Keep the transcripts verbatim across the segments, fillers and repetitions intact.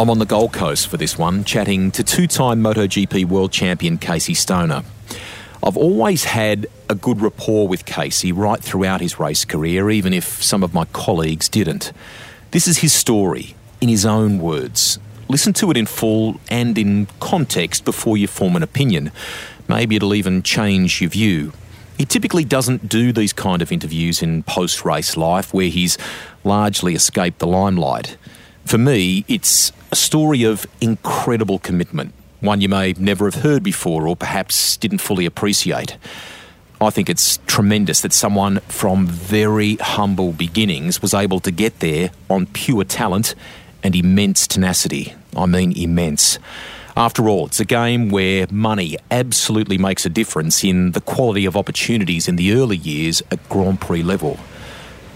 I'm on the Gold Coast for this one, chatting to two-time MotoGP world champion Casey Stoner. I've always had a good rapport with Casey right throughout his race career, even if some of my colleagues didn't. This is his story, in his own words. Listen to it in full and in context before you form an opinion. Maybe it'll even change your view. He typically doesn't do these kind of interviews in post-race life, where he's largely escaped the limelight. For me, it's a story of incredible commitment, one you may never have heard before or perhaps didn't fully appreciate. I think it's tremendous that someone from very humble beginnings was able to get there on pure talent and immense tenacity. I mean immense. After all, it's a game where money absolutely makes a difference in the quality of opportunities in the early years at Grand Prix level.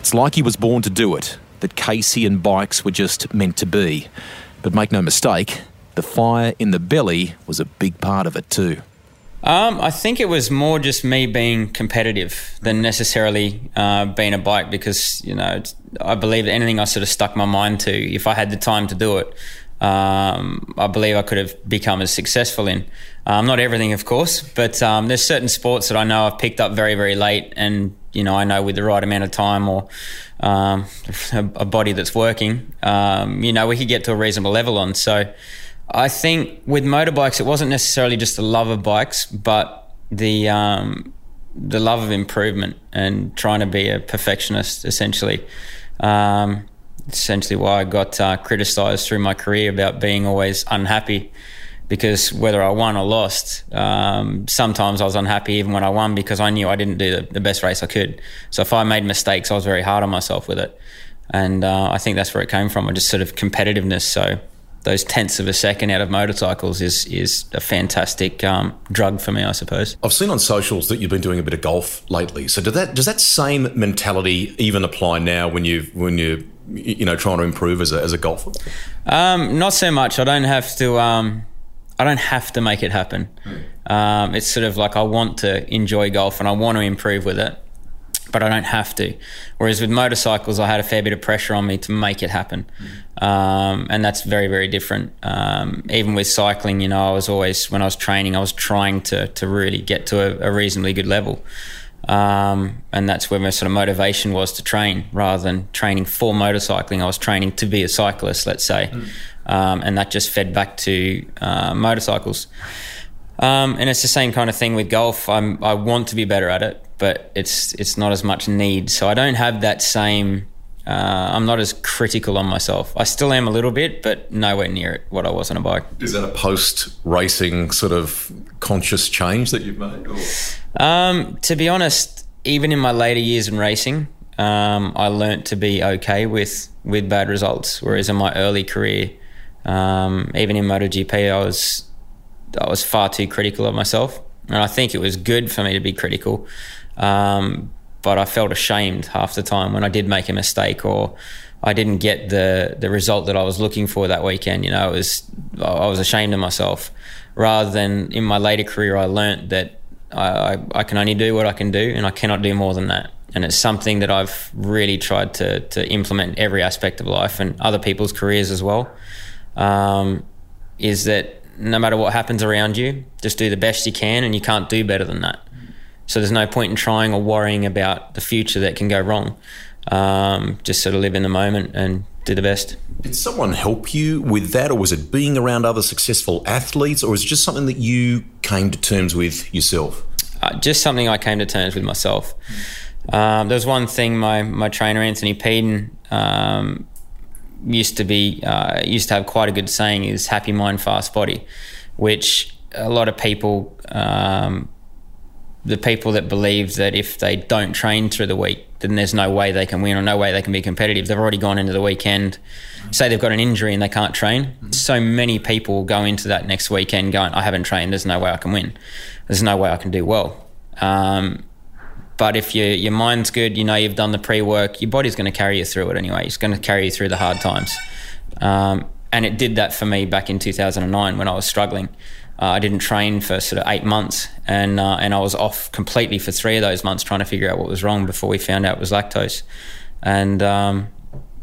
It's like he was born to do it, that Casey and bikes were just meant to be. But make no mistake, the fire in the belly was a big part of it too. Um, I think it was more just me being competitive than necessarily uh, being a bike, because, you know, I believe that anything I sort of stuck my mind to, if I had the time to do it, um, I believe I could have become as successful in. Um, not everything, of course, but um, there's certain sports that I know I've picked up very, very late, and, you know, I know with the right amount of time or um, a, a body that's working, um, you know, we could get to a reasonable level on. So I think with motorbikes, it wasn't necessarily just the love of bikes, but the um, the love of improvement and trying to be a perfectionist, essentially. Um, essentially why I got uh, criticised through my career about being always unhappy, because whether I won or lost, um, sometimes I was unhappy even when I won, because I knew I didn't do the, the best race I could. So if I made mistakes, I was very hard on myself with it. And uh, I think that's where it came from, just sort of competitiveness. So those tenths of a second out of motorcycles is is a fantastic um, drug for me, I suppose. I've seen on socials that you've been doing a bit of golf lately. So does that does that same mentality even apply now when you when you you know trying to improve as a as a golfer? Um, not so much. I don't have to. Um, I don't have to make it happen. Um, it's sort of like I want to enjoy golf and I want to improve with it, but I don't have to. Whereas with motorcycles, I had a fair bit of pressure on me to make it happen. Um, and that's very, very different. Um, even with cycling, you know, I was always, when I was training, I was trying to to really get to a, a reasonably good level. Um, and that's where my sort of motivation was to train, rather than training for motorcycling. I was training to be a cyclist, let's say. Mm. Um, and that just fed back to uh, motorcycles. Um, and it's the same kind of thing with golf. I'm, I want to be better at it, but it's it's not as much need. So I don't have that same, uh, I'm not as critical on myself. I still am a little bit, but nowhere near it, what I was on a bike. Is that a post-racing sort of conscious change that you've made? Or? Um, to be honest, even in my later years in racing, um, I learnt to be okay with, with bad results, whereas in my early career, Um, even in MotoGP, I was I was far too critical of myself, and I think it was good for me to be critical. Um, but I felt ashamed half the time when I did make a mistake or I didn't get the the result that I was looking for that weekend. You know, it was I was ashamed of myself. Rather than in my later career, I learnt that I, I, I can only do what I can do, and I cannot do more than that. And it's something that I've really tried to to implement in every aspect of life and other people's careers as well. Um, is that no matter what happens around you, just do the best you can, and you can't do better than that. So there's no point in trying or worrying about the future that can go wrong. Um, just sort of live in the moment and do the best. Did someone help you with that, or was it being around other successful athletes, or was it just something that you came to terms with yourself? Uh, just something I came to terms with myself. Um, there was one thing my, my trainer, Anthony Peden, um, used to be uh, used to have quite a good saying, is happy mind, fast body, which a lot of people um, the people that believe that if they don't train through the week, then there's no way they can win or no way they can be competitive. They've already gone into the weekend. Say they've got an injury and they can't train. Mm-hmm. So many people go into that next weekend going, I haven't trained, there's no way I can win. There's no way I can do well. Um, but if you, your mind's good, you know you've done the pre-work, your body's going to carry you through it anyway. It's going to carry you through the hard times. Um, and it did that for me back in two thousand nine when I was struggling. Uh, I didn't train for sort of eight months and uh, and I was off completely for three of those months trying to figure out what was wrong before we found out it was lactose. And, um,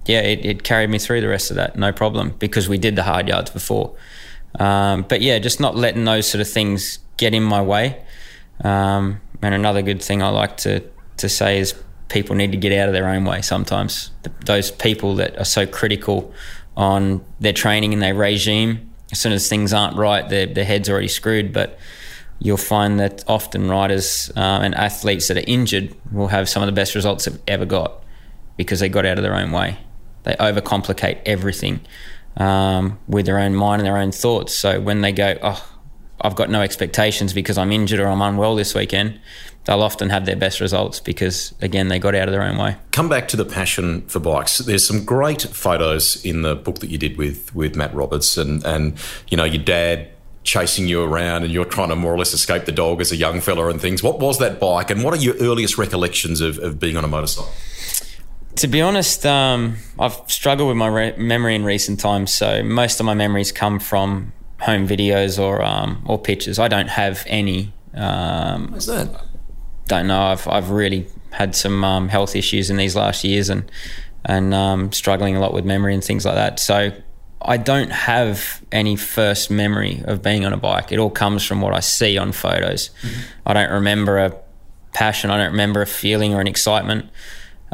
yeah, it, it carried me through the rest of that, no problem, because we did the hard yards before. Um, but, yeah, just not letting those sort of things get in my way. Um, and another good thing I like to, to say is people need to get out of their own way sometimes. Th- those people that are so critical on their training and their regime, as soon as things aren't right, their, their head's already screwed. But you'll find that often riders uh, and athletes that are injured will have some of the best results they've ever got because they got out of their own way. They overcomplicate everything um, with their own mind and their own thoughts. So when they go, oh, I've got no expectations because I'm injured or I'm unwell this weekend, they'll often have their best results because, again, they got out of their own way. Come back to the passion for bikes. There's some great photos in the book that you did with with Matt Roberts and, and you know, your dad chasing you around and you're trying to more or less escape the dog as a young fella and things. What was that bike and what are your earliest recollections of, of being on a motorcycle? To be honest, um, I've struggled with my re- memory in recent times, so most of my memories come from home videos or um, or pictures. I don't have any. Um, What's that? Don't know. I've I've really had some um, health issues in these last years and and um, struggling a lot with memory and things like that. So I don't have any first memory of being on a bike. It all comes from what I see on photos. Mm-hmm. I don't remember a passion. I don't remember a feeling or an excitement,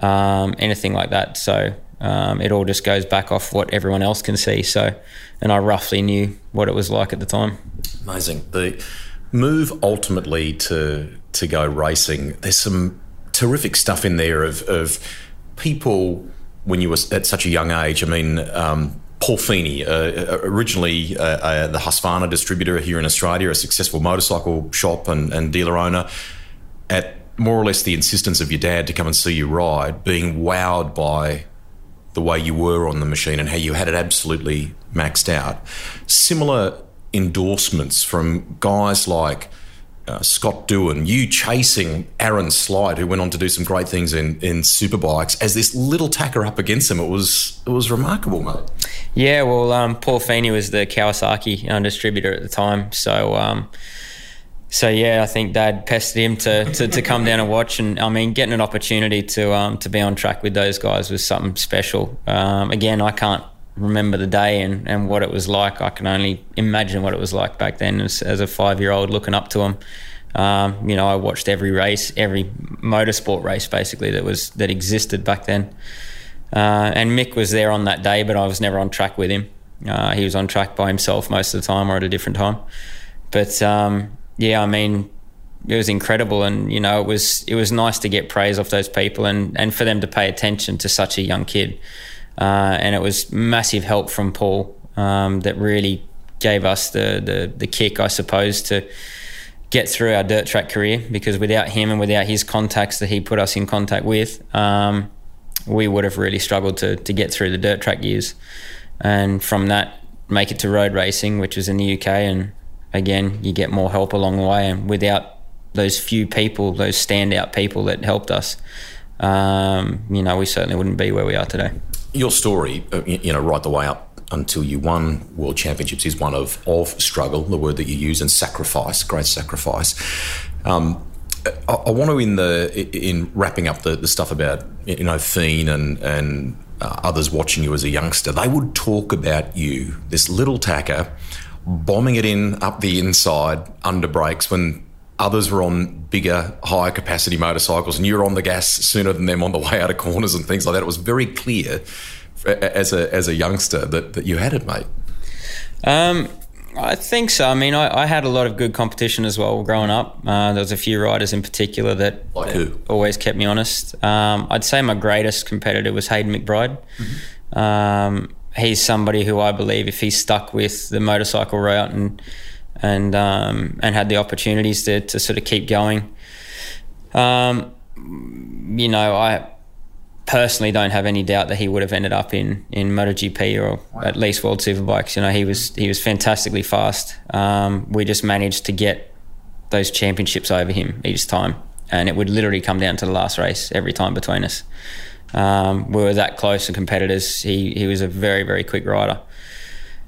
um, anything like that. So um, it all just goes back off what everyone else can see. So, and I roughly knew what it was like at the time. Amazing. The move ultimately to to go racing, there's some terrific stuff in there of, of people when you were at such a young age. I mean, um, Paul Feeney, uh, originally uh, uh, the Husqvarna distributor here in Australia, a successful motorcycle shop and, and dealer owner, at more or less the insistence of your dad to come and see you ride, being wowed by the way you were on the machine and how you had it absolutely maxed out. Similar endorsements from guys like Uh, Scott Doohan, you chasing Aaron Slide, who went on to do some great things in, in superbikes, as this little tacker up against him. It was it was remarkable, mate. Yeah, well, um, Paul Feeney was the Kawasaki uh, distributor at the time. So, um, so yeah, I think Dad pestered him to, to, to come down and watch. And, I mean, getting an opportunity to um, to be on track with those guys was something special. Um, again, I can't remember the day and, and what it was like. I can only imagine what it was like back then as, as a five-year-old looking up to them. Um, you know, I watched every race, every motorsport race basically that was that existed back then. Uh, and Mick was there on that day, but I was never on track with him. Uh, he was on track by himself most of the time or at a different time. But, um, yeah, I mean, it was incredible and, you know, it was it was nice to get praise off those people and, and for them to pay attention to such a young kid. Uh, and it was massive help from Paul um, that really gave us the, the the kick, I suppose, to get through our dirt track career, because without him and without his contacts that he put us in contact with, um, we would have really struggled to, to get through the dirt track years. And from that, make it to road racing, which was in the U K. And again, you get more help along the way. And without those few people, those standout people that helped us, um, you know, we certainly wouldn't be where we are today. Your story, you know, right the way up until you won World Championships is one of, of struggle, the word that you use, and sacrifice, great sacrifice. Um, I, I want to, in the in wrapping up the, the stuff about, you know, Feen and, and uh, others watching you as a youngster, they would talk about you, this little tacker, bombing it in up the inside under brakes when others were on bigger, higher capacity motorcycles and you were on the gas sooner than them on the way out of corners and things like that. It was very clear as a as a youngster that, that you had it, mate. Um, I think so. I mean, I, I had a lot of good competition as well growing up. Uh, there was a few riders in particular that, like that who? always kept me honest. Um, I'd say my greatest competitor was Hayden McBride. Mm-hmm. Um, he's somebody who I believe if he stuck with the motorcycle route and and um, and had the opportunities to, to sort of keep going, Um, you know, I personally don't have any doubt that he would have ended up in, in MotoGP or wow. at least World Superbikes. You know, he was he was fantastically fast. Um, we just managed to get those championships over him each time, and it would literally come down to the last race every time between us. Um, we were that close and competitors. He he was a very, very quick rider.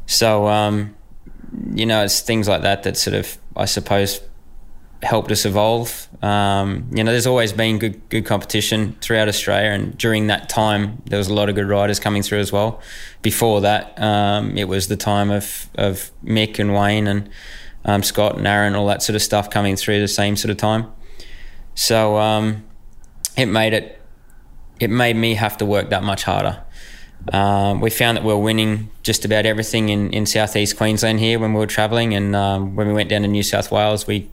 So, um, you know, it's things like that that sort of, I suppose, helped us evolve. Um, you know, there's always been good good competition throughout Australia, and during that time there was a lot of good riders coming through as well. Before that, um, it was the time of, of Mick and Wayne and um, Scott and Aaron, all that sort of stuff coming through the same sort of time. So um, it made it, it made me have to work that much harder. Um, we found that we were winning just about everything in, in southeast Queensland here when we were travelling, and um, when we went down to New South Wales, we,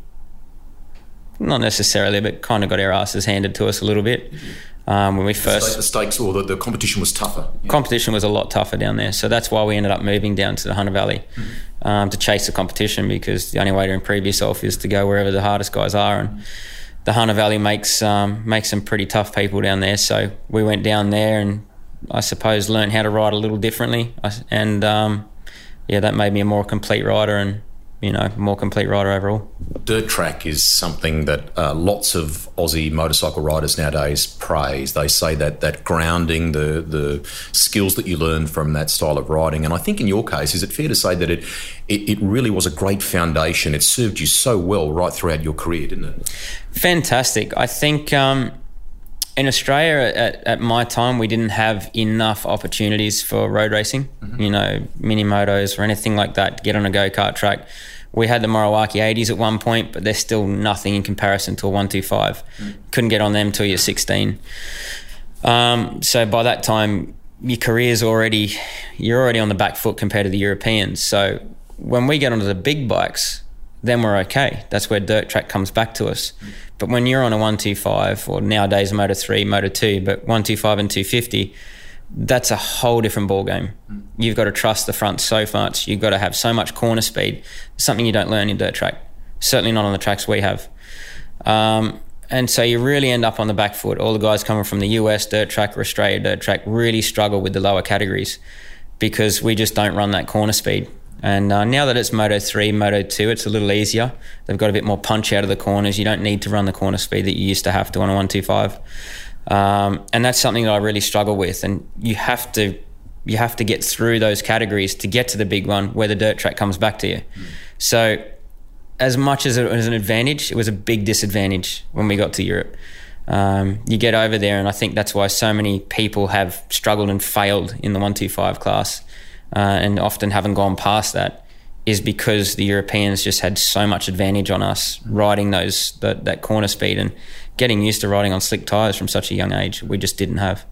not necessarily, but kind of got our asses handed to us a little bit. Mm-hmm. um, when we first... The stakes or the, the competition was tougher. Yeah. Competition was a lot tougher down there, so that's why we ended up moving down to the Hunter Valley mm-hmm. um, to chase the competition, because the only way to improve yourself is to go wherever the hardest guys are, and mm-hmm. the Hunter Valley makes um, makes some pretty tough people down there. So we went down there and I suppose learned how to ride a little differently. I, and um, yeah, that made me a more complete rider and, you know, more complete rider overall. Dirt track is something that uh, lots of Aussie motorcycle riders nowadays praise. They say that that grounding, the the skills that you learn from that style of riding. And I think in your case, is it fair to say that it It, it really was a great foundation? It served you so well right throughout your career, didn't it? Fantastic. I think um, in Australia at, at my time, we didn't have enough opportunities for road racing, mm-hmm. you know, mini motos or anything like that to get on a go-kart track. We had the Moriwaki eighties at one point, but they're still nothing in comparison to a one twenty-five. Mm-hmm. Couldn't get on them till you're sixteen. Um, so by that time, your career's already, you're already on the back foot compared to the Europeans. So when we get onto the big bikes, then we're okay. That's where dirt track comes back to us. Mm. But when you're on a one twenty-five, or nowadays Moto three, Moto two, but one twenty-five and two fifty, that's a whole different ballgame. Mm. You've got to trust the front so much. You've got to have so much corner speed, something you don't learn in dirt track, certainly not on the tracks we have. Um, and so you really end up on the back foot. All the guys coming from the U S dirt track or Australia dirt track really struggle with the lower categories because we just don't run that corner speed. And uh, now that it's Moto three, Moto two, it's a little easier. They've got a bit more punch out of the corners. You don't need to run the corner speed that you used to have to on a one twenty-five. Um, and that's something that I really struggle with. And you have to you have to get through those categories to get to the big one where the dirt track comes back to you. Mm. So as much as it was an advantage, it was a big disadvantage when we got to Europe. Um, you get over there, and I think that's why so many people have struggled and failed in the one twenty-five class. Uh, and often haven't gone past that, is because the Europeans just had so much advantage on us riding those that, that corner speed and getting used to riding on slick tyres from such a young age. We just didn't have.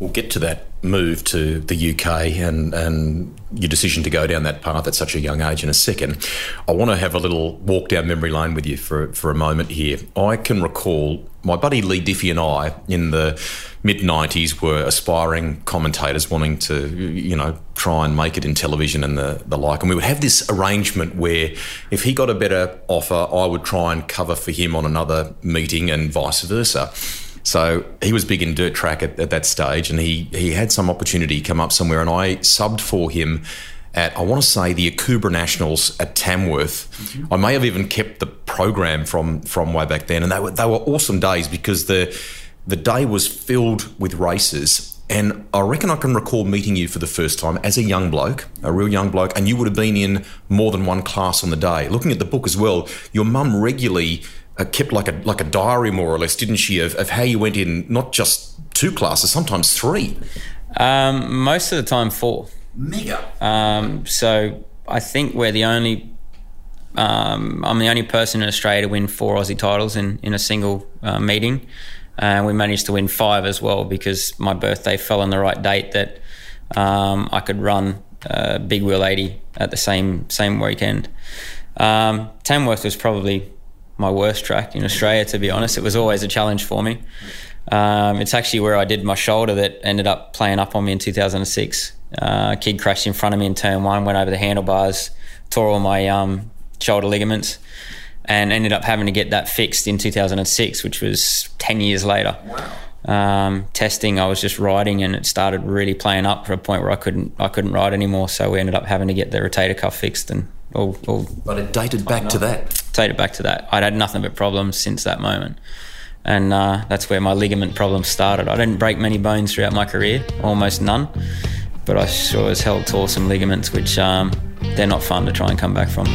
We'll get to that move to the U K and, and your decision to go down that path at such a young age in a second. I want to have a little walk down memory lane with you for, for a moment here. I can recall my buddy Lee Diffie and I in the mid nineties were aspiring commentators wanting to, you know, try and make it in television and the, the like. And we would have this arrangement where if he got a better offer, I would try and cover for him on another meeting and vice versa. So he was big in dirt track at, at that stage, and he, he had some opportunity come up somewhere, and I subbed for him at, I want to say, the Akubra Nationals at Tamworth. Mm-hmm. I may have even kept the program from from way back then, and they were they were awesome days because the the day was filled with races. And I reckon I can recall meeting you for the first time as a young bloke, a real young bloke, and you would have been in more than one class on the day. Looking at the book as well, your mum regularly Uh, kept like a like a diary, more or less, didn't she, of, of how you went in not just two classes, sometimes three. Um, most of the time, four. Mega. Um, so I think we're the only. Um, I'm the only person in Australia to win four Aussie titles in in a single uh, meeting, and uh, we managed to win five as well because my birthday fell on the right date that um, I could run uh, Big Wheel eighty at the same same weekend. Um, Tamworth was probably my worst track in Australia, to be honest. It was always a challenge for me. Um, it's actually where I did my shoulder that ended up playing up on me in two thousand six. Uh, a kid crashed in front of me in turn one, went over the handlebars, tore all my um, shoulder ligaments. and ended up having to get that fixed in two thousand six, which was ten years later. Wow. Um, testing, I was just riding, and it started really playing up to a point where I couldn't I couldn't ride anymore, so we ended up having to get the rotator cuff fixed. And all, all But it dated back to that? Dated back to that. I'd had nothing but problems since that moment. And uh, that's where my ligament problems started. I didn't break many bones throughout my career, almost none, but I sure as hell tore some ligaments, which um, they're not fun to try and come back from.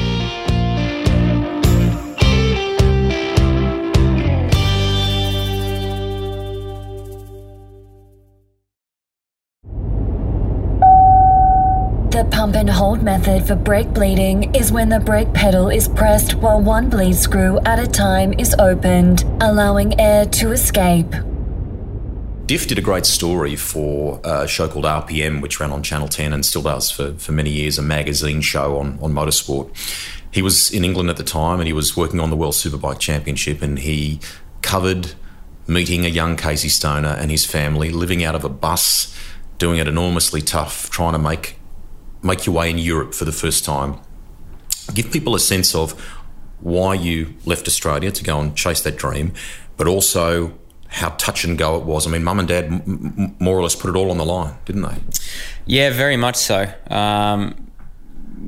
The pump and hold method for brake bleeding is when the brake pedal is pressed while one bleed screw at a time is opened, allowing air to escape. Diff did a great story for a show called R P M, which ran on Channel ten and still does for, for many years, a magazine show on, on motorsport. He was in England at the time and he was working on the World Superbike Championship, and he covered meeting a young Casey Stoner and his family, living out of a bus, doing it enormously tough, trying to make... make your way in Europe for the first time. Give people a sense of why you left Australia to go and chase that dream, but also how touch and go it was. I mean, mum and dad m- more or less put it all on the line, didn't they? Yeah, very much so. Um,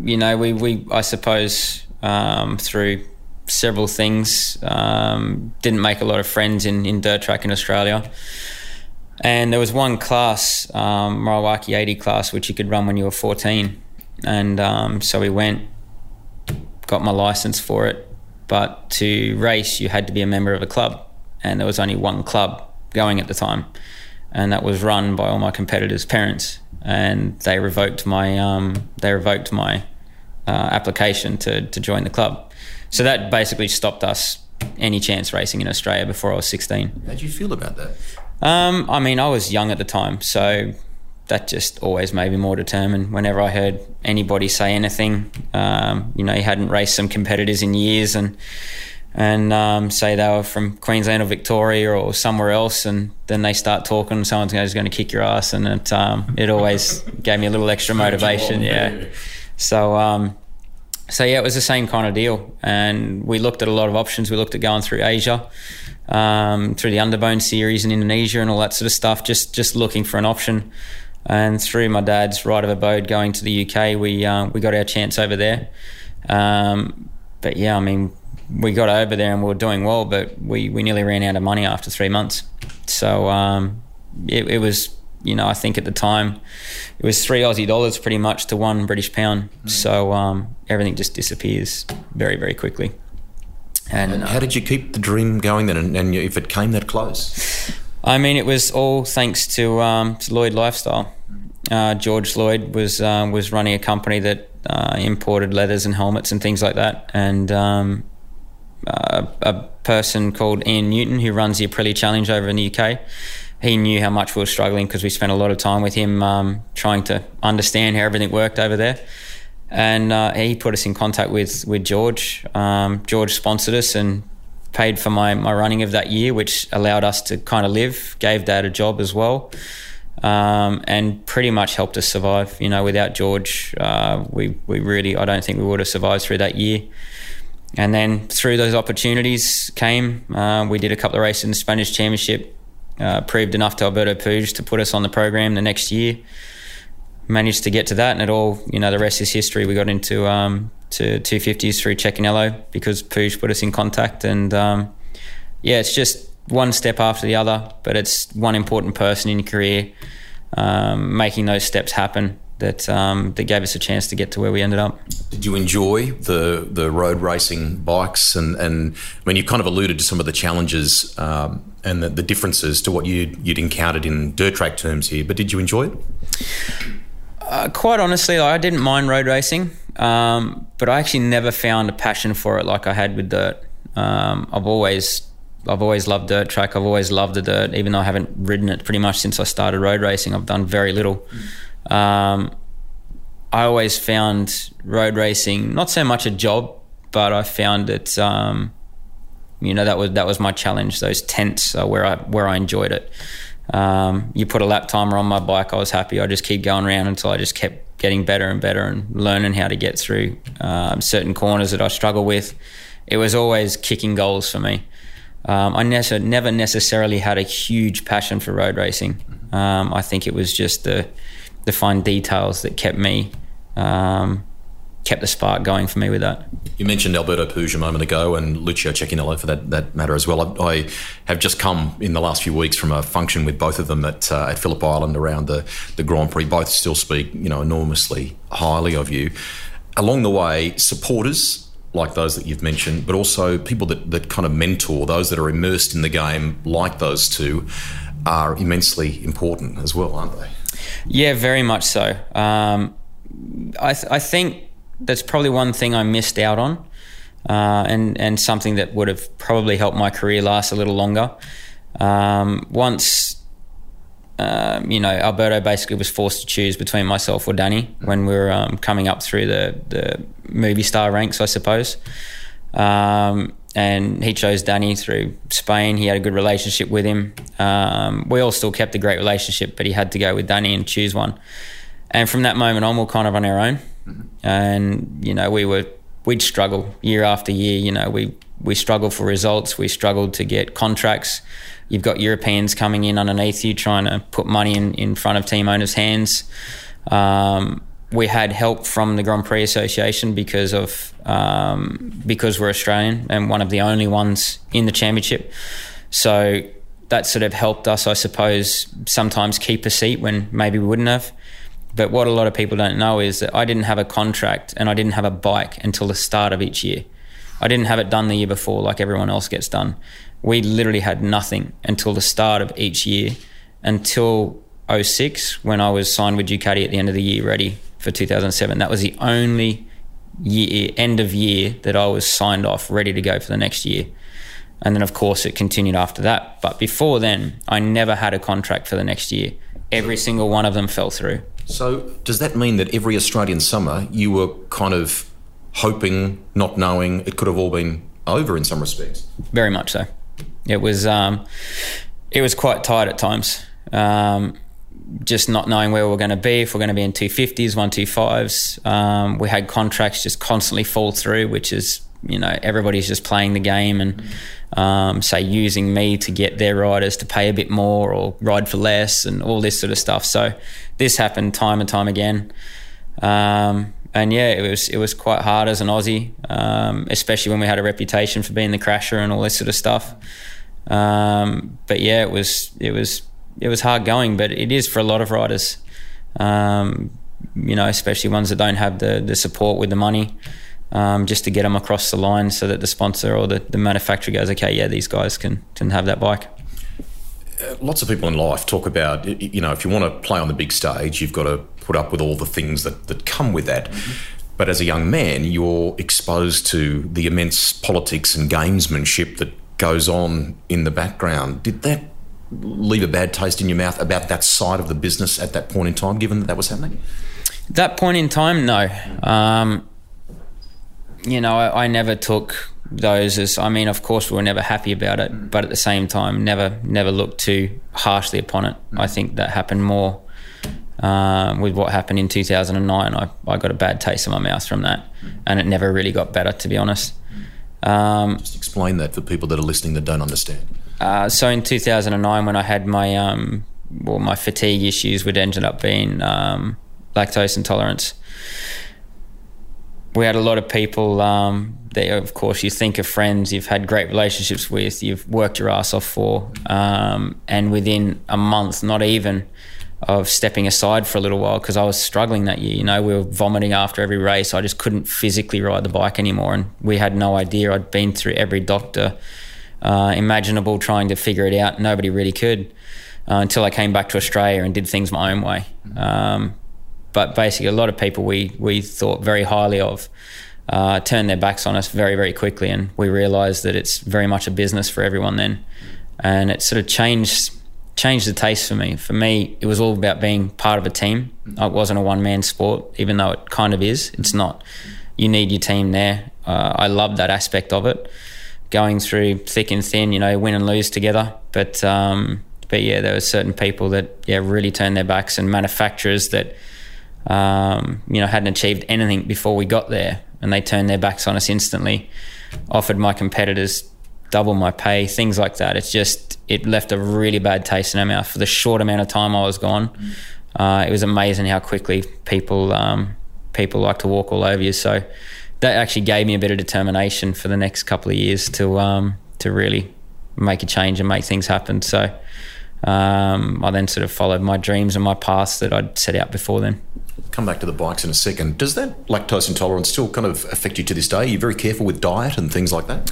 you know, we, we I suppose, um, through several things, um, didn't make a lot of friends in, in dirt track in Australia. And there was one class, um, Moriwaki eighty class, which you could run when you were fourteen. And um, so we went, got my license for it. But to race, you had to be a member of a club. And there was only one club going at the time. And that was run by all my competitors' parents. And they revoked my um, they revoked my uh, application to, to join the club. So that basically stopped us any chance racing in Australia before I was sixteen. How did you feel about that? Um, I mean, I was young at the time, so that just always made me more determined. Whenever I heard anybody say anything, um, you know, he hadn't raced some competitors in years, and and um, say they were from Queensland or Victoria or somewhere else, and then they start talking, someone's going to kick your ass, and it um, it always gave me a little extra motivation. Yeah. So um, so yeah, it was the same kind of deal, and we looked at a lot of options. We looked at going through Asia. Um, through the Underbone series in Indonesia and all that sort of stuff, just just looking for an option. And through my dad's right of abode going to the U K, we uh, we got our chance over there. Um, but yeah, I mean, we got over there and we were doing well, but we, we nearly ran out of money after three months. So um, it, it was, you know, I think at the time it was three Aussie dollars pretty much to one British pound. Mm-hmm. So um, everything just disappears very, very quickly. And, and how did you keep the dream going then, and, and if it came that close? I mean, it was all thanks to, um, to Lloyd Lifestyle. Uh, George Lloyd was uh, was running a company that uh, imported leathers and helmets and things like that. And um, uh, a person called Ian Newton, who runs the Aprilia Challenge over in the U K, he knew how much we were struggling because we spent a lot of time with him um, trying to understand how everything worked over there. And uh, he put us in contact with with George. Um, George sponsored us and paid for my, my running of that year, which allowed us to kind of live, gave Dad a job as well, um, and pretty much helped us survive. You know, without George, uh, we, we really, I don't think we would have survived through that year. And then through those opportunities came, uh, we did a couple of races in the Spanish Championship, uh, proved enough to Alberto Puig to put us on the program the next year. Managed to get to that, and it all, you know, the rest is history. We got into um, to two fifties through Cecchinello because Puig put us in contact, and um, yeah, it's just one step after the other, but it's one important person in your career um, making those steps happen that um, that gave us a chance to get to where we ended up. Did you enjoy the the road racing bikes? And, and I mean, you kind of alluded to some of the challenges um, and the, the differences to what you'd, you'd encountered in dirt track terms here, but did you enjoy it? Uh, quite honestly, like, I didn't mind road racing, um, but I actually never found a passion for it like I had with dirt. Um, I've always, I've always loved dirt track. I've always loved the dirt, even though I haven't ridden it pretty much since I started road racing. I've done very little. Um, I always found road racing not so much a job, but I found it. Um, you know, that was that was my challenge. Those tents are where I where I enjoyed it. Um, you put a lap timer on my bike, I was happy. I just keep going around until I just kept getting better and better and learning how to get through um, certain corners that I struggle with, it was always kicking goals for me. Um, I ne- never necessarily had a huge passion for road racing. Um, I think it was just the the fine details that kept me, um, kept the spark going for me with that. You mentioned Alberto Puig a moment ago, and Lucio Cecchinello for that, that matter as well. I, I have just come in the last few weeks from a function with both of them at uh, at Phillip Island around the, the Grand Prix. Both still speak, you know, enormously highly of you. Along the way, supporters like those that you've mentioned, but also people that, that kind of mentor, those that are immersed in the game like those two, are immensely important as well, aren't they? Yeah, very much so. Um, I, th- I think that's probably one thing I missed out on, uh, and, and something that would have probably helped my career last a little longer. Um, once, um, you know, Alberto basically was forced to choose between myself or Danny when we were um, coming up through the, the movie star ranks, I suppose. Um, and he chose Danny through Spain. He had a good relationship with him. Um, we all still kept a great relationship, but he had to go with Danny and choose one. And from that moment on, we're kind of on our own. Mm-hmm. And, you know, we were, we'd struggle year after year. You know, we, we struggled for results. We struggled to get contracts. You've got Europeans coming in underneath you trying to put money in, in front of team owners' hands. Um, we had help from the Grand Prix Association because of um, because we're Australian and one of the only ones in the championship. So that sort of helped us, I suppose, sometimes keep a seat when maybe we wouldn't have. But what a lot of people don't know is that I didn't have a contract and I didn't have a bike until the start of each year. I didn't have it done the year before like everyone else gets done. We literally had nothing until the start of each year, until oh six when I was signed with Ducati at the end of the year, ready for two thousand seven. That was the only year, end of year, that I was signed off, ready to go for the next year. And then, of course, it continued after that. But before then, I never had a contract for the next year. Every single one of them fell through. So does that mean that every Australian summer you were kind of hoping, not knowing, it could have all been over in some respects? Very much so. It was um, it was quite tight at times, um, just not knowing where we were going to be, if we're going to be in two fifties, one twenty-fives. Um, we had contracts just constantly fall through, which is, you know, everybody's just playing the game and um, say using me to get their riders to pay a bit more or ride for less and all this sort of stuff. So this happened time and time again, um, and yeah, it was it was quite hard as an Aussie, um, especially when we had a reputation for being the crasher and all this sort of stuff. Um, but yeah, it was it was it was hard going, but it is for a lot of riders, um, you know, especially ones that don't have the the support with the money. Um, just to get them across the line so that the sponsor or the, the manufacturer goes, okay, yeah, these guys can, can have that bike. Uh, lots of people in life talk about, you know, if you want to play on the big stage, you've got to put up with all the things that, that come with that. Mm-hmm. But as a young man, you're exposed to the immense politics and gamesmanship that goes on in the background. Did that leave a bad taste in your mouth about that side of the business at that point in time, given that that was happening? At that point in time, no. Um... You know, I, I never took those as, I mean, of course we were never happy about it, but at the same time, never never looked too harshly upon it. I think that happened more um, with what happened in two thousand nine. I, I got a bad taste in my mouth from that, and it never really got better, to be honest. Um, Just explain that for people that are listening that don't understand. Uh, so in two thousand nine, when I had my, um, well, my fatigue issues, which ended up being um, lactose intolerance, we had a lot of people um, that, of course, you think of friends you've had great relationships with, you've worked your ass off for, um, and within a month, not even, of stepping aside for a little while, because I was struggling that year. You know, we were vomiting after every race. I just couldn't physically ride the bike anymore, and we had no idea. I'd been through every doctor uh, imaginable trying to figure it out. Nobody really could uh, until I came back to Australia and did things my own way. Um, But basically a lot of people we, we thought very highly of uh, turned their backs on us very, very quickly, and we realised that it's very much a business for everyone then. And it sort of changed changed the taste for me. For me, it was all about being part of a team. It wasn't a one-man sport, even though it kind of is. It's not. You need your team there. Uh, I love that aspect of it, going through thick and thin, you know, win and lose together. But, um, but yeah, there were certain people that, yeah, really turned their backs, and manufacturers that... Um, you know, hadn't achieved anything before we got there, and they turned their backs on us instantly, offered my competitors double my pay, things like that. It's just, it left a really bad taste in our mouth for the short amount of time I was gone. Mm. Uh, it was amazing how quickly people um, people like to walk all over you. So that actually gave me a bit of determination for the next couple of years to um, to really make a change and make things happen. So um, I then sort of followed my dreams and my paths that I'd set out before then. Come back to the bikes in a second. Does that lactose intolerance still kind of affect you to this day? Are you very careful with diet and things like that?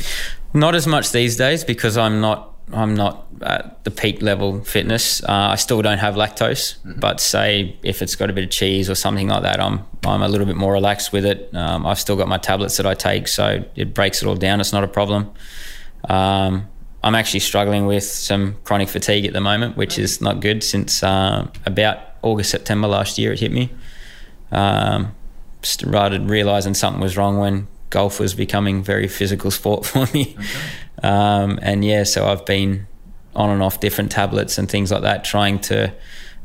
Not as much these days because I'm not I'm not at the peak level fitness. Uh, I still don't have lactose, mm-hmm. but say if it's got a bit of cheese or something like that, I'm I'm a little bit more relaxed with it. Um, I've still got my tablets that I take, so it breaks it all down. It's not a problem. Um, I'm actually struggling with some chronic fatigue at the moment, which is not good. Since uh, about August, September last year, it hit me. Um, started realising something was wrong when golf was becoming very physical sport for me. Okay. Um, and yeah, so I've been on and off different tablets and things like that, trying to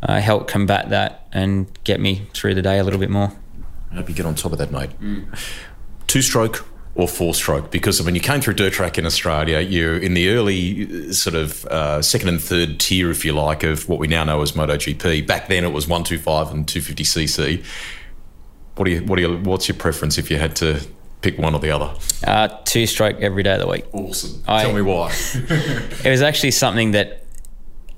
uh, help combat that and get me through the day a little bit more. I hope you get on top of that, mate. Mm. Two-stroke or four-stroke? Because, I mean, you came through dirt track in Australia. You're in the early sort of uh, second and third tier, if you like, of what we now know as MotoGP. Back then it was one twenty-five and two fifty c c. What do you, what do you, what's your preference if you had to pick one or the other? Uh, two-stroke every day of the week. Awesome. I, Tell me why. It was actually something that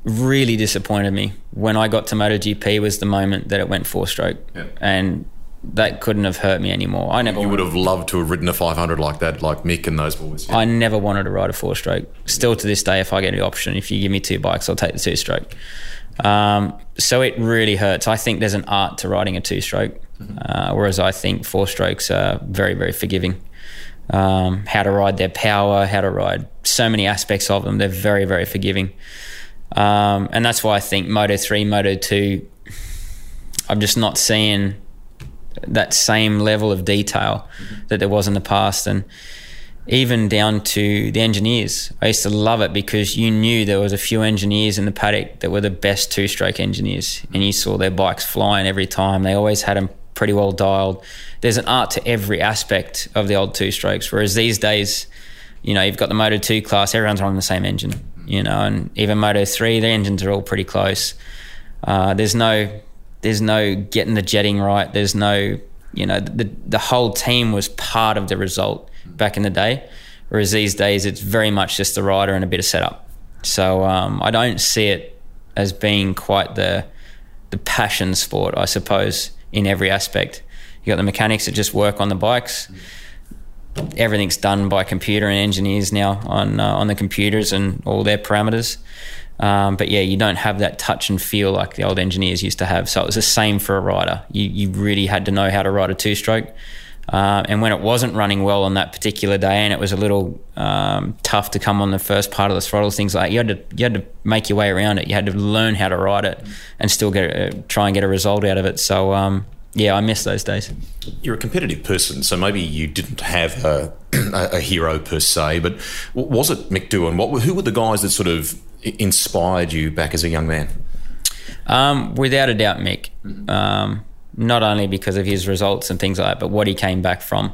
really disappointed me. When I got to MotoGP was the moment that it went four-stroke. Yeah. And that couldn't have hurt me anymore. I never. You would have loved to have ridden a five hundred like that, like Mick and those boys. Yeah. I never wanted to ride a four-stroke. Still to this day, if I get the option, if you give me two bikes, I'll take the two-stroke. Um, so it really hurts. I think there's an art to riding a two-stroke, mm-hmm. uh, whereas I think four-strokes are very, very forgiving. Um, how to ride their power, how to ride so many aspects of them. They're very, very forgiving. Um, and that's why I think Moto three, Moto two, I'm just not seeing that same level of detail mm-hmm. that there was in the past. And even down to the engineers, I used to love it because you knew there was a few engineers in the paddock that were the best two-stroke engineers, and you saw their bikes flying every time. They always had them pretty well dialed. There's an art to every aspect of the old two-strokes, whereas these days, you know, you've got the Moto two class, everyone's on the same engine, you know, and even Moto three, the engines are all pretty close. Uh, there's no... There's no getting the jetting right. There's no, you know, the the whole team was part of the result back in the day, whereas these days it's very much just the rider and a bit of setup. So um, I don't see it as being quite the the passion sport, I suppose, in every aspect. You got the mechanics that just work on the bikes. Everything's done by computer and engineers now on uh, on the computers and all their parameters. Um, but yeah, you don't have that touch and feel like the old engineers used to have. So it was the same for a rider. You you really had to know how to ride a two-stroke. Uh, and when it wasn't running well on that particular day, and it was a little um, tough to come on the first part of the throttle, things like that, you had to you had to make your way around it. You had to learn how to ride it and still get a, try and get a result out of it. So um, yeah, I miss those days. You're a competitive person, so maybe you didn't have a, a hero per se. But was it Mick Doohan? What who were the guys that sort of inspired you back as a young man? Um, without a doubt, Mick. Um, not only because of his results and things like that, but what he came back from.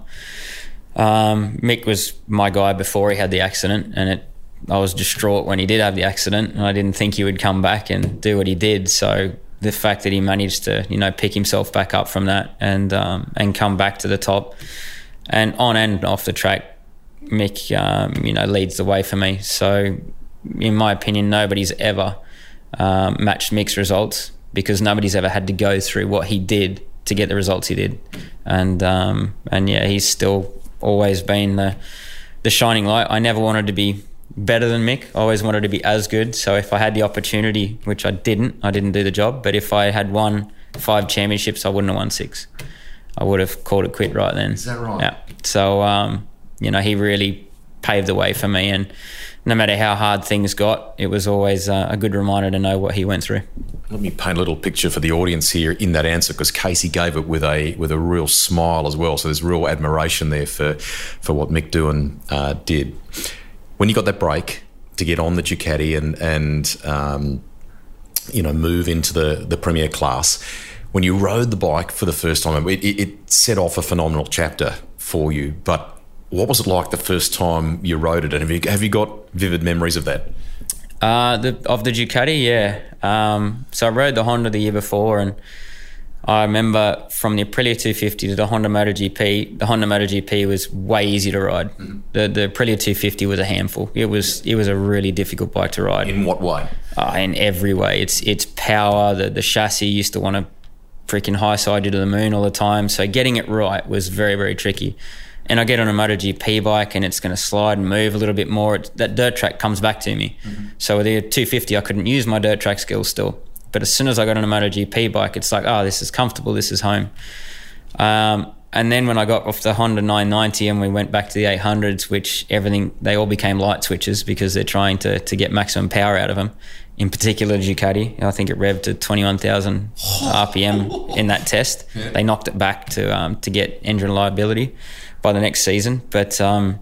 Um, Mick was my guy before he had the accident, and it, I was distraught when he did have the accident, and I didn't think he would come back and do what he did. So the fact that he managed to, you know, pick himself back up from that and um, and come back to the top, and on and off the track, Mick, um, you know, leads the way for me. So in my opinion, nobody's ever um, matched Mick's results because nobody's ever had to go through what he did to get the results he did. And um, and yeah, he's still always been the the shining light. I never wanted to be better than Mick. I always wanted to be as good. So if I had the opportunity, which I didn't, I didn't do the job, but if I had won five championships, I wouldn't have won six. I would have called it quit right then. Is that right? Yeah. So, um, you know, he really paved the way for me, and no matter how hard things got, it was always uh, a good reminder to know what he went through. Let me paint a little picture for the audience here in that answer, because Casey gave it with a with a real smile as well. So there's real admiration there for for what Mick Doohan uh, did. When you got that break to get on the Ducati and and um, you know, move into the the premier class, when you rode the bike for the first time, it, it set off a phenomenal chapter for you, but what was it like the first time you rode it, and have you, have you got vivid memories of that? Uh, the, of the Ducati, yeah. Um, so I rode the Honda the year before, and I remember from the Aprilia two fifty to the Honda MotoGP, the Honda MotoGP was way easier to ride. Mm-hmm. The the Aprilia two fifty was a handful. It was it was a really difficult bike to ride. In what way? Uh, in every way. It's it's power. The, the chassis used to want to freaking high side you to the moon all the time. So getting it right was very, very tricky. And I get on a MotoGP bike and it's going to slide and move a little bit more. It, that dirt track comes back to me. Mm-hmm. So with the two fifty, I couldn't use my dirt track skills still. But as soon as I got on a MotoGP bike, it's like, oh, this is comfortable, this is home. Um, and then when I got off the Honda nine ninety and we went back to the eight hundreds, which everything, they all became light switches because they're trying to, to get maximum power out of them. In particular, Ducati, I think it revved to twenty-one thousand R P M in that test. Yeah. They knocked it back to um, to get engine reliability by the next season. But um,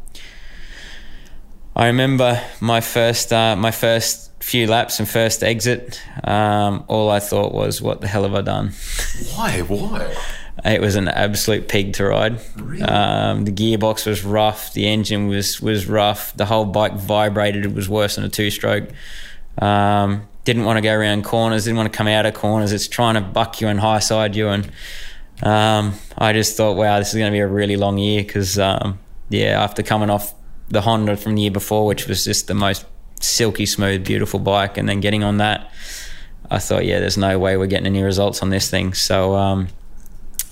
I remember my first uh, my first... few laps and first exit, um, all I thought was, what the hell have I done? Why? Why? It was an absolute pig to ride. Really? Um, the gearbox was rough. The engine was, was rough. The whole bike vibrated. It was worse than a two-stroke. Um, didn't want to go around corners. Didn't want to come out of corners. It's trying to buck you and high-side you. And um, I just thought, wow, this is going to be a really long year because, um, yeah, after coming off the Honda from the year before, which was just the most silky smooth, beautiful bike, and then getting on that, I thought, yeah, there's no way we're getting any results on this thing. So um,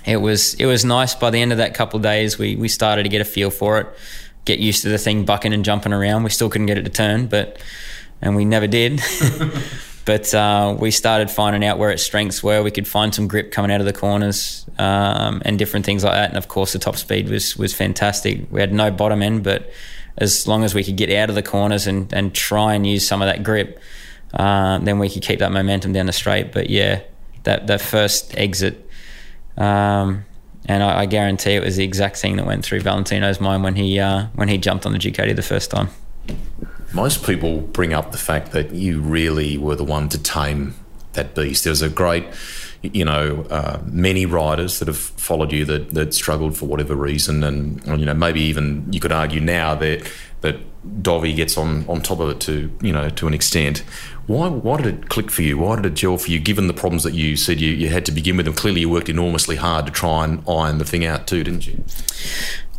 it was it was nice. By the end of that couple of days, we we started to get a feel for it, get used to the thing bucking and jumping around. We still couldn't get it to turn, but and we never did. But uh, we started finding out where its strengths were. We could find some grip coming out of the corners um, and different things like that. And of course, the top speed was was fantastic. We had no bottom end, but as long as we could get out of the corners and, and try and use some of that grip, uh, then we could keep that momentum down the straight. But, yeah, that, that first exit, um, and I, I guarantee it was the exact thing that went through Valentino's mind when he uh, when he jumped on the Ducati the first time. Most people bring up the fact that you really were the one to tame that beast. There was a great, you know, uh, many riders that have followed you that, that struggled for whatever reason, and, you know, maybe even you could argue now that that Dovey gets on, on top of it to, you know, to an extent. Why why did it click for you? Why did it gel for you, given the problems that you said you, you had to begin with? And clearly you worked enormously hard to try and iron the thing out too, didn't you?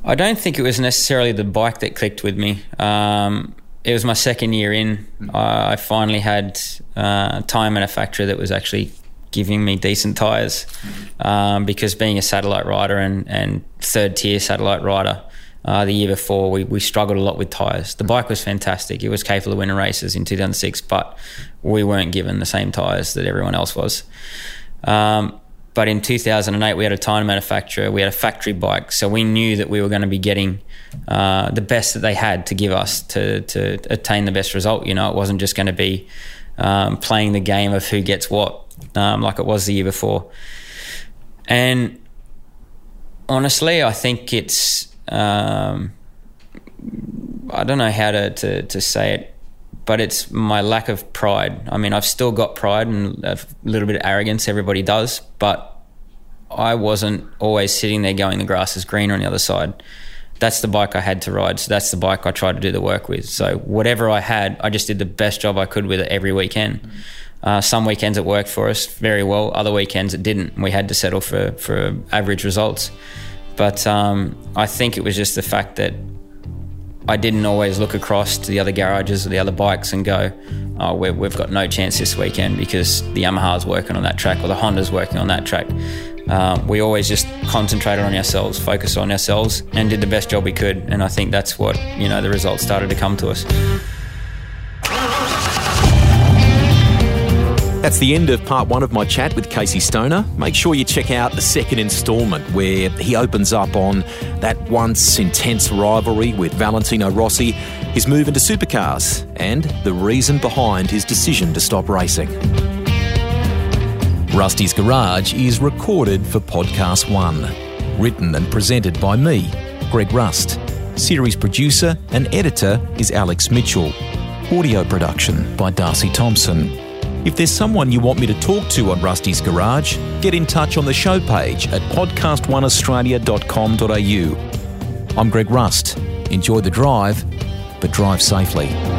I don't think it was necessarily the bike that clicked with me. Um, it was my second year in. I finally had uh, time at a factory that was actually giving me decent tyres, um, because being a satellite rider and, and third-tier satellite rider uh, the year before, we, we struggled a lot with tyres. The bike was fantastic. It was capable of winning races in two thousand six, but we weren't given the same tyres that everyone else was. Um, but in two thousand eight, we had a tyre manufacturer. We had a factory bike, so we knew that we were going to be getting uh, the best that they had to give us to, to attain the best result. You know, it wasn't just going to be um, playing the game of who gets what, Um, like it was the year before. And honestly, I think it's um, I don't know how to, to, to say it, but it's my lack of pride. I mean, I've still got pride and a little bit of arrogance, everybody does, but I wasn't always sitting there going the grass is greener on the other side. That's the bike I had to ride, so that's the bike I tried to do the work with. So whatever I had, I just did the best job I could with it every weekend. Mm-hmm. Uh, some weekends it worked for us very well, other weekends it didn't. We had to settle for, for average results. But um, I think it was just the fact that I didn't always look across to the other garages or the other bikes and go, oh, we're, we've got no chance this weekend because the Yamaha's working on that track or the Honda's working on that track. Um, we always just concentrated on ourselves, focused on ourselves and did the best job we could. And I think that's what, you know, the results started to come to us. That's the end of part one of my chat with Casey Stoner. Make sure you check out the second instalment where he opens up on that once intense rivalry with Valentino Rossi, his move into supercars, and the reason behind his decision to stop racing. Rusty's Garage is recorded for Podcast One, written and presented by me, Greg Rust. Series producer and editor is Alex Mitchell. Audio production by Darcy Thompson. If there's someone you want me to talk to on Rusty's Garage, get in touch on the show page at podcast one australia dot com dot a u. I'm Greg Rust. Enjoy the drive, but drive safely.